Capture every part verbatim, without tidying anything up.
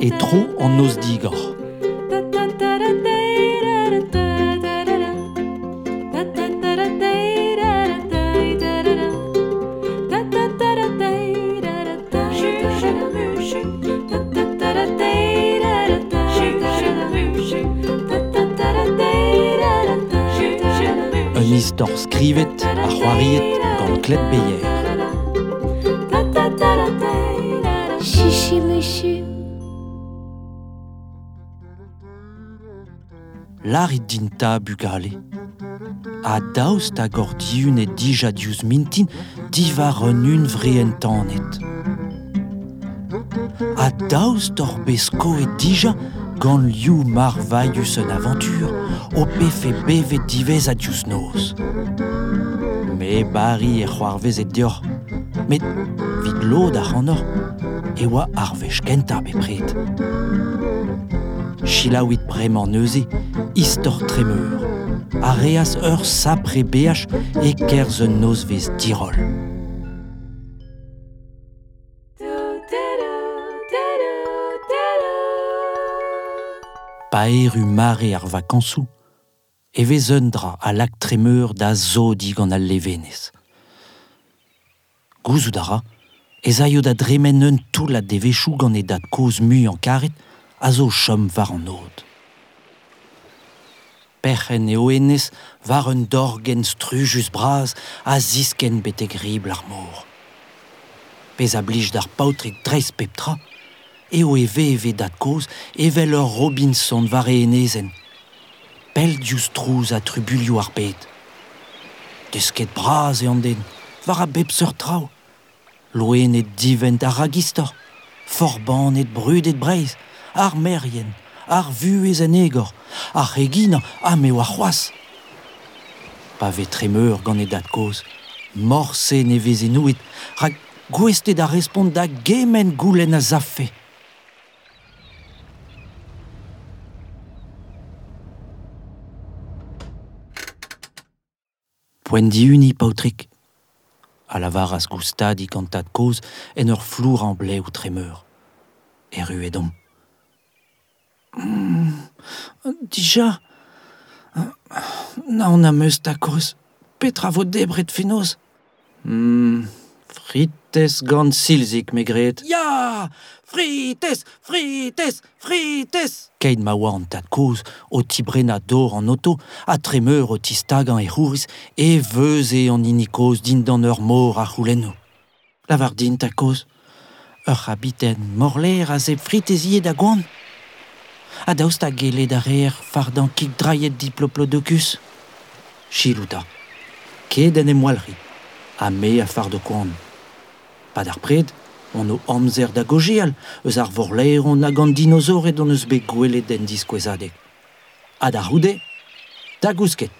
et trop en os d'igre. Un istor skrivet ar c'hoariet gant Klet Beyer. Lâret dinta bugale. Ha daoust hag ur dihun e dij ha diouzh mintin divar un un vreentannet. Ha daoust ur besko e dija gant liou mar vaillus un aventure, o pef e bevet divez a diouzh noz. Me bari e c'hoarvezet deoc'h, met vid lod ar c'hanoc'h, e oa ar wech kenta bepred. Selaouit bremañ neuze, istor Tremeur, a reas ur sapre beach e kerzh un noz vez Tirol. Paer u mare ar vakañsoù, evez un dra a lak Tremeur da zo dig an al levenez. Gouzout a ra, ez aio da dremen un toull a devezhou gant e dad kozh mui an karet a zo chom war an od. Perc'henn eoenez war un dorgenn strujus braz a ziskenn betek ribl ar mor. Pezh a blij d'ar paotred dreiz pep tra, eo eve eve dat koz, evel ur Robinson var e-enezen. Pell diouzh trouz a trubulioù ar ped. Desket braz eo an den, var a bep seurt traoù. Loennet divent ar ragistor, forbannet brudet Breizh, ar merien, ar vuezen egor, ar regina am eo ar c'hoazh. Pavet Tremeur gant e dat koz, morse ne vezenouet, rak gouestet a respont da gemenn goulenn a zafe. Poendi uni paotrik. A lavar a skoustadi gant tad koz en ur flour an bleu Tremeur. E ruedom. Mm, dija, na on a meus da koz, petra vo debret fenoz. Mm, frites gant silzik megret. Ya, frites, frites, frites. Keit ma oa an tad koz, o ti brena dor an oto, a Tremeur o ti stag an e c'houriz, e veuze an inikoz din dan ur mor ar c'houlenno. Lavar din ta koz, ur habiten morler a zeb fritezie da gouan. A daoust a gele da reer fardan kik draillet diploplodocus. Chilouta, ket en e moalri, a me a far de koan. Pad ar pred, on o amzer da gojeal, eus ar vorler on hag an dinozoret on eus bet gwelet den diskouezadeg. Ad ar oude, da gousket.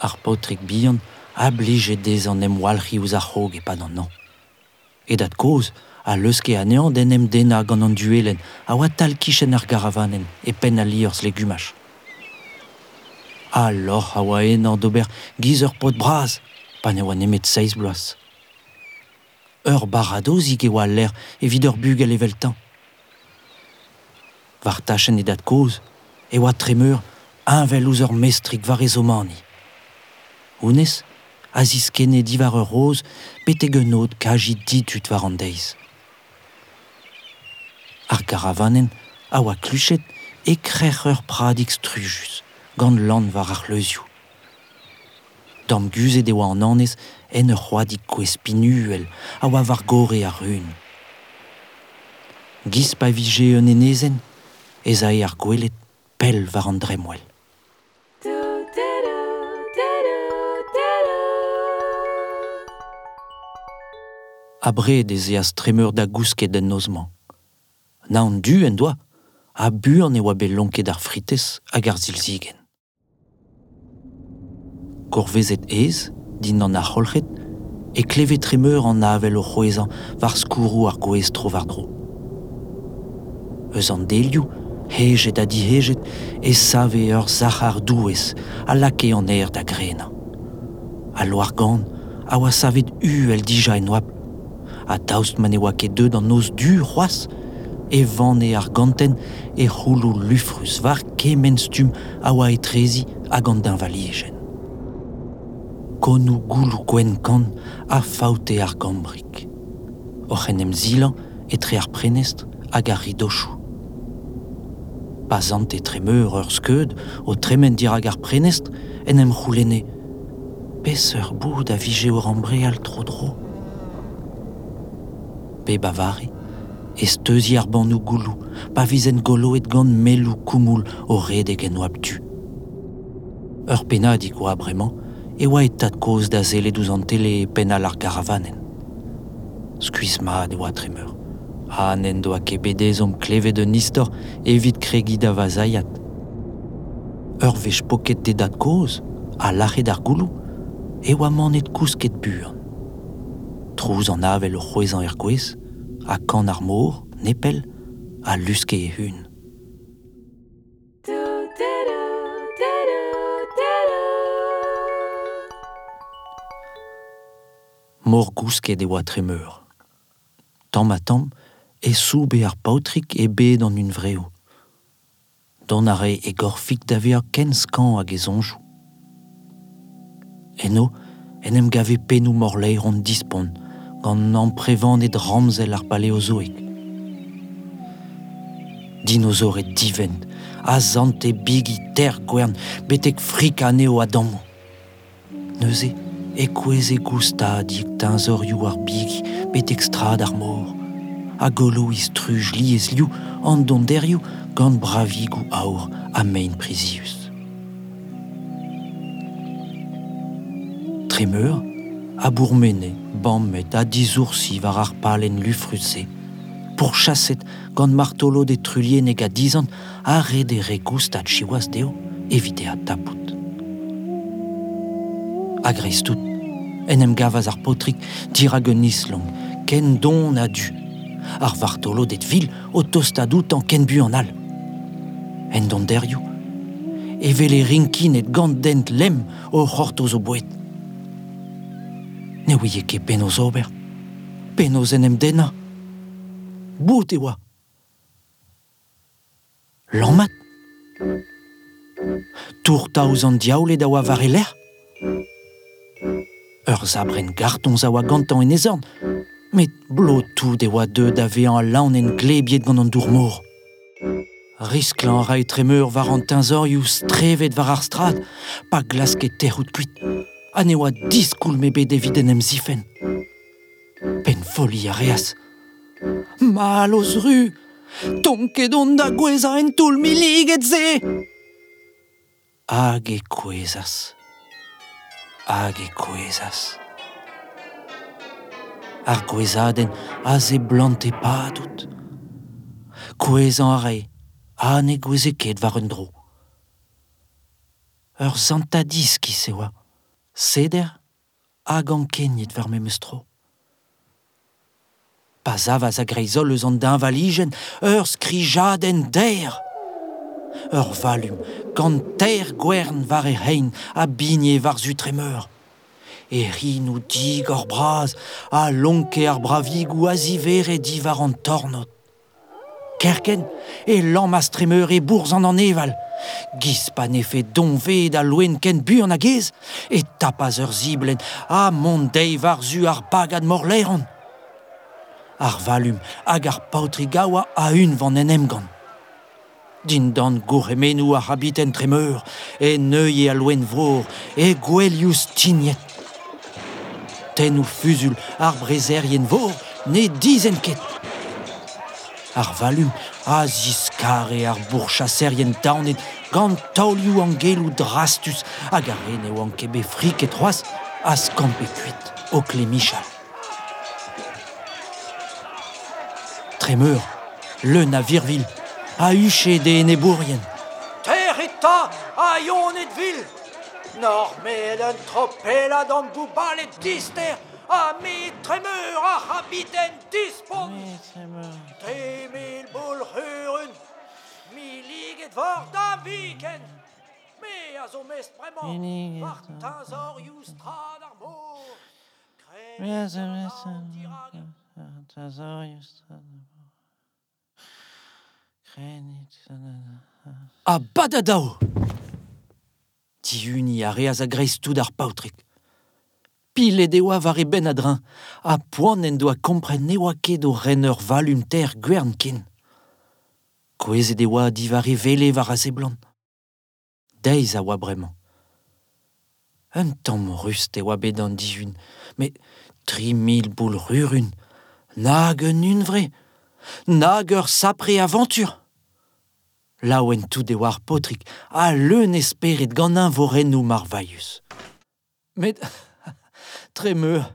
Ar paotrig bihan a blije dez an em walc'hi ouz ar c'hog e-pad an an. E dat koz, a leuske anean den em dena gant an duelen, a oa talkichen ar garavanen e pen a li ur slegumach. A lor a oa enan d'ober giz ur pot braz, pan e oa nemet seiz bloaz. Ur barado zik e oa l'air evit ur bug a leveltan. Var tachen e dat koz, e oa Tremeur invel ouz ur mestrik var e zomani. Ounez, a ziskene divar ur roz, beteg un od kaji ditut var an deiz. Ar garavanen a oa kluchet e krec'h ur pradik strujus, gant lan var ar leuzioù. Dam guzet e oa an anez en ur c'hoadig kouez pinuel a oa var gore ar run. Giz pa vije un enezen, ez ae ar gwelet pell var an dremwel. Abred ez eaz Tremeur da gousket den nozman. Na an du en doa, a bu an e oa bet lonket ar frites hag ar zilzigen. Korvezet ez, din an ar c'holc'het, e klevet Tremeur an avel o c'hoezan var skourou ar gouez tro var dro. Eus an delioù, hejet a dihejet, e save ur zahar douez, a lake an aer da grenañ. A loar gant, a oa savet uel dija en oab, a taust manewake deux dans nos du roas, evan e arganten e hulur lufrus var kemenstum awa e trezi agandan valiejen. Konu gulu gwenkan a faute argambrik. Ochenem zilan e tre ar prenest agarri dochu. Pazant e tremeur ur skeud o tremen dir agar prenest en em hulene. Pes ur boud a vige ur ambre al trodro. Pe bavari, ez teuzi ar ban nou gulu, pa vizen golo et gant melu kumul o redegen oab du. Ur pena diko abreman, e oa et tad koz da zele douzantele penal ar garavanen. Skuizma de oa tremeur. Hanen doa kebedez om kleve de nistor evit kregi da vazaiat. Ur vech poket de dat koz, a lare dar gulu, e oa man et kousket buan. Trouz an avel o c'hoezan er gwez, a kan ar mor, nepel, a luske e hun. Mor gousket e oa tremeur. Tamm a tamm, e soube ar paotrik e bet an un vreo. Don ar re e gorfik dave ar ken skan hag e zonjou. Eno, en em gave penou morlei rond dispon, gant an prevan et ramzel ar paléozoïk. Dinosaur et divent, a zante bigi ter gwern, betek frik aneo adamo. Neuze, e kwez e gousta dik tinzorioù ar bigi, betek strad ar mor. A golo istruj li ez liou, an don derioù, gant bravi gou aur a mein prizius. Tremeur, a bourmene, bammet, a dizoursi var ar palen lufruse. Pour chasset, gant martolo de trullier neg a dizant, a redere gustat chiwaz deo, evite a tapout. Agrestout, en em gavaz ar potrik, dira genis long, ken don a du. Ar vartolo det vil, o tostadout an ken bu an al. En don derioù, evele rinkin et gant dent lem o c'horto zo boet. Ne ouie ket penoz ober, penoz en em dena. Bout e oa. Lammat. Tour taouz an diaolet da oa vare ler. Ur zabren gartonz a oa gantan en ezorn, met blotou de oa deud a vean laon en glebiet gant an dourmor. Risklan ra e tremeur var an tinzorioù strevet var ar strad, pa glasket terrout kuit. Ha ne oa diskoul me bet evit en em zifen. Pen foli a reas. Mal oz ru, tonket on da gwez a entoul miliget ze. Hag e kwezas. Hag e kwezas. Ar gwezadenn a ze blant e padout. Kwezan a re, ha ne gweze ket war un dro. Ur zantadis ki se oa. Seder hag an kegnit var me meustro. Paz avaz a greizol eus an d'invaligen, ur skrijadenn der. Ur valum, gant ter gwern var e hein, a bigne var zu tremeur. E rin ou dig or braz, a lonke ar bravig ou a zivere di var an tornot. Kerken, e lammas tremeur e bourzan an eval. Giz pa nefe donve da loen ken bu an agez, e tapaz ur ziblen a mondei var zu ar bagad morleiran. Ar valum hag ar paotrigawa a un van en emgan. Din dan gourremenou a habiten tremeur, e neuie a loen vror, e gweliouz tignet. Ten ou fuzul ar brezerien vor, ne dizen ket. Ar valum a ziskare ar bourchaserien taonet gant taolioù an gelou drastus hag ar reneo an kebe frik et roaz a skampe kuit o klemichal. Tremeur, le navirvil, a uche de ene bourien. Ter et ta a yon et vil. Nor me elen tropela dan boubal et dister a me tremeur a habiten dispon. Tre mil boul huren, mi liget vor da viken. Me a zo mest bremañ, var tinzor you strad ar mor. Kret a A badadao Tiuni a reaz a greiz tout ar pautrik. Pile deoa vare ben adrin, a poan en doa kompren oa ket o ren ur valumter gwern ken. Koez deoa divare vele var a zeblan. Deiz a oa bremañ. Un tamm rust oa bet an dihun, met tri mil boul rurun, nag un vre, nag ur sapre aventur. Lao en tout de war potrik, a leun esperet gant un voren ou marvaius. Met, Tremeur,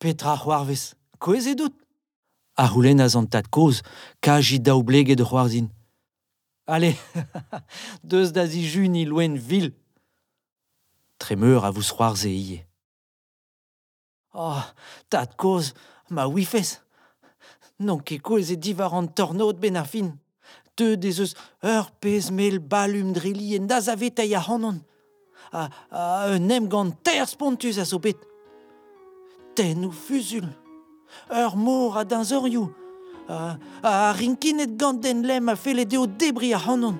petra c'hoarvez, koez e dout. A roulen a zan tad koz, kaj i daou bleget c'hoarzin. Allez, deus da zijun i loen vil. Tremeur a vous c'hoarze ie. Oh, tad koz, ma ouifez. Non ket koez e divar an tornaot ben ar fin. Deux des eus ur pez mel balum dreli en da zavet a ya hanon. A, a un em gant ter spontus a sopet. Ten ou fusul, ur mor a d'un zorioù, a, a rinkinet gant den lem a fel edeo debri a hanon.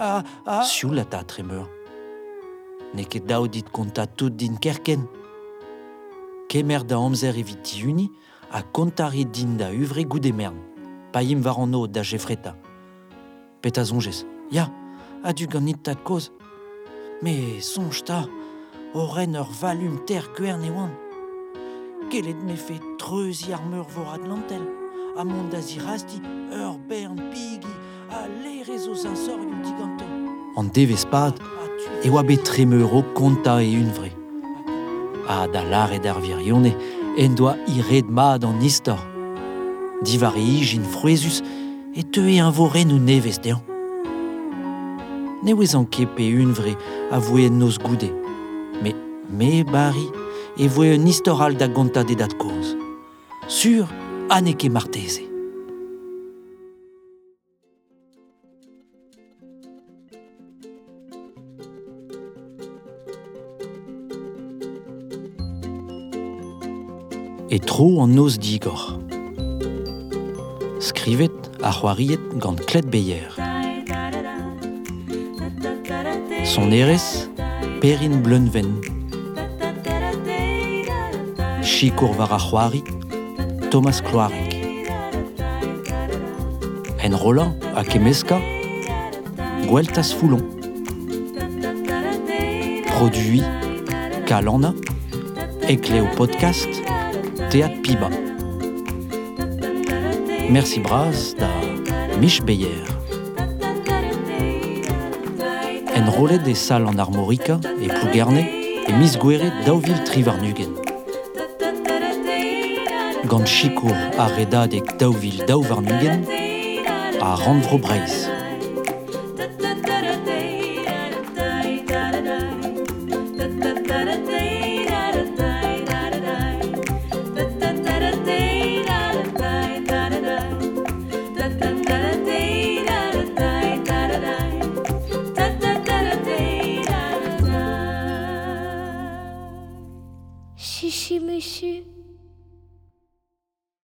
A, a... Sioul a ta Tremeur. Ne ket daou dit konta tout din kerken. Kemer da amzer evit tiuni a kontare din da uvre goudemern. Paim var an od da jefreta. Pet a zongez. Ya, a-du gant nit tad koz. Me sonj ta, o ren ur valum ter gwern e oan. Kelet me fe treuzi ar meur vorad lantel, a mont da zirasti ur bern pigi, a lerez o zinsor yu digantan. An devez pad, e oa bet Tremeur o konta e un vre. A da lare d'ar virione, en doa ired mad an istor. Divare ijin frouezus, et teue un voren ou nevez dean. Ne ouez an ket pe un vre a voe en noz goude, me, me bari, e voe un istoral da gonta de dat koz. Sur, a ne ket marteze. Et tro an noz digor. Skrivet a c'hoariet gant Klet Beyer. Son erez, Perynn Bleunven. Chikour var a c'hoari, Thomas Cloarec. En Roland a Kemeska, Gweltaz Foulon. Produit, Kalanna, Heklev Podkast, Teatr Piba. Merci Braz da Mich Beyer. Enrôlé des Sal an Armorika et Plougerne et Miss Guéret daouvil Trivarnugen. Gant Chikour a Redadeg daouvil daouvarnugen a Rannvro Breizh. Chichi, monsieur.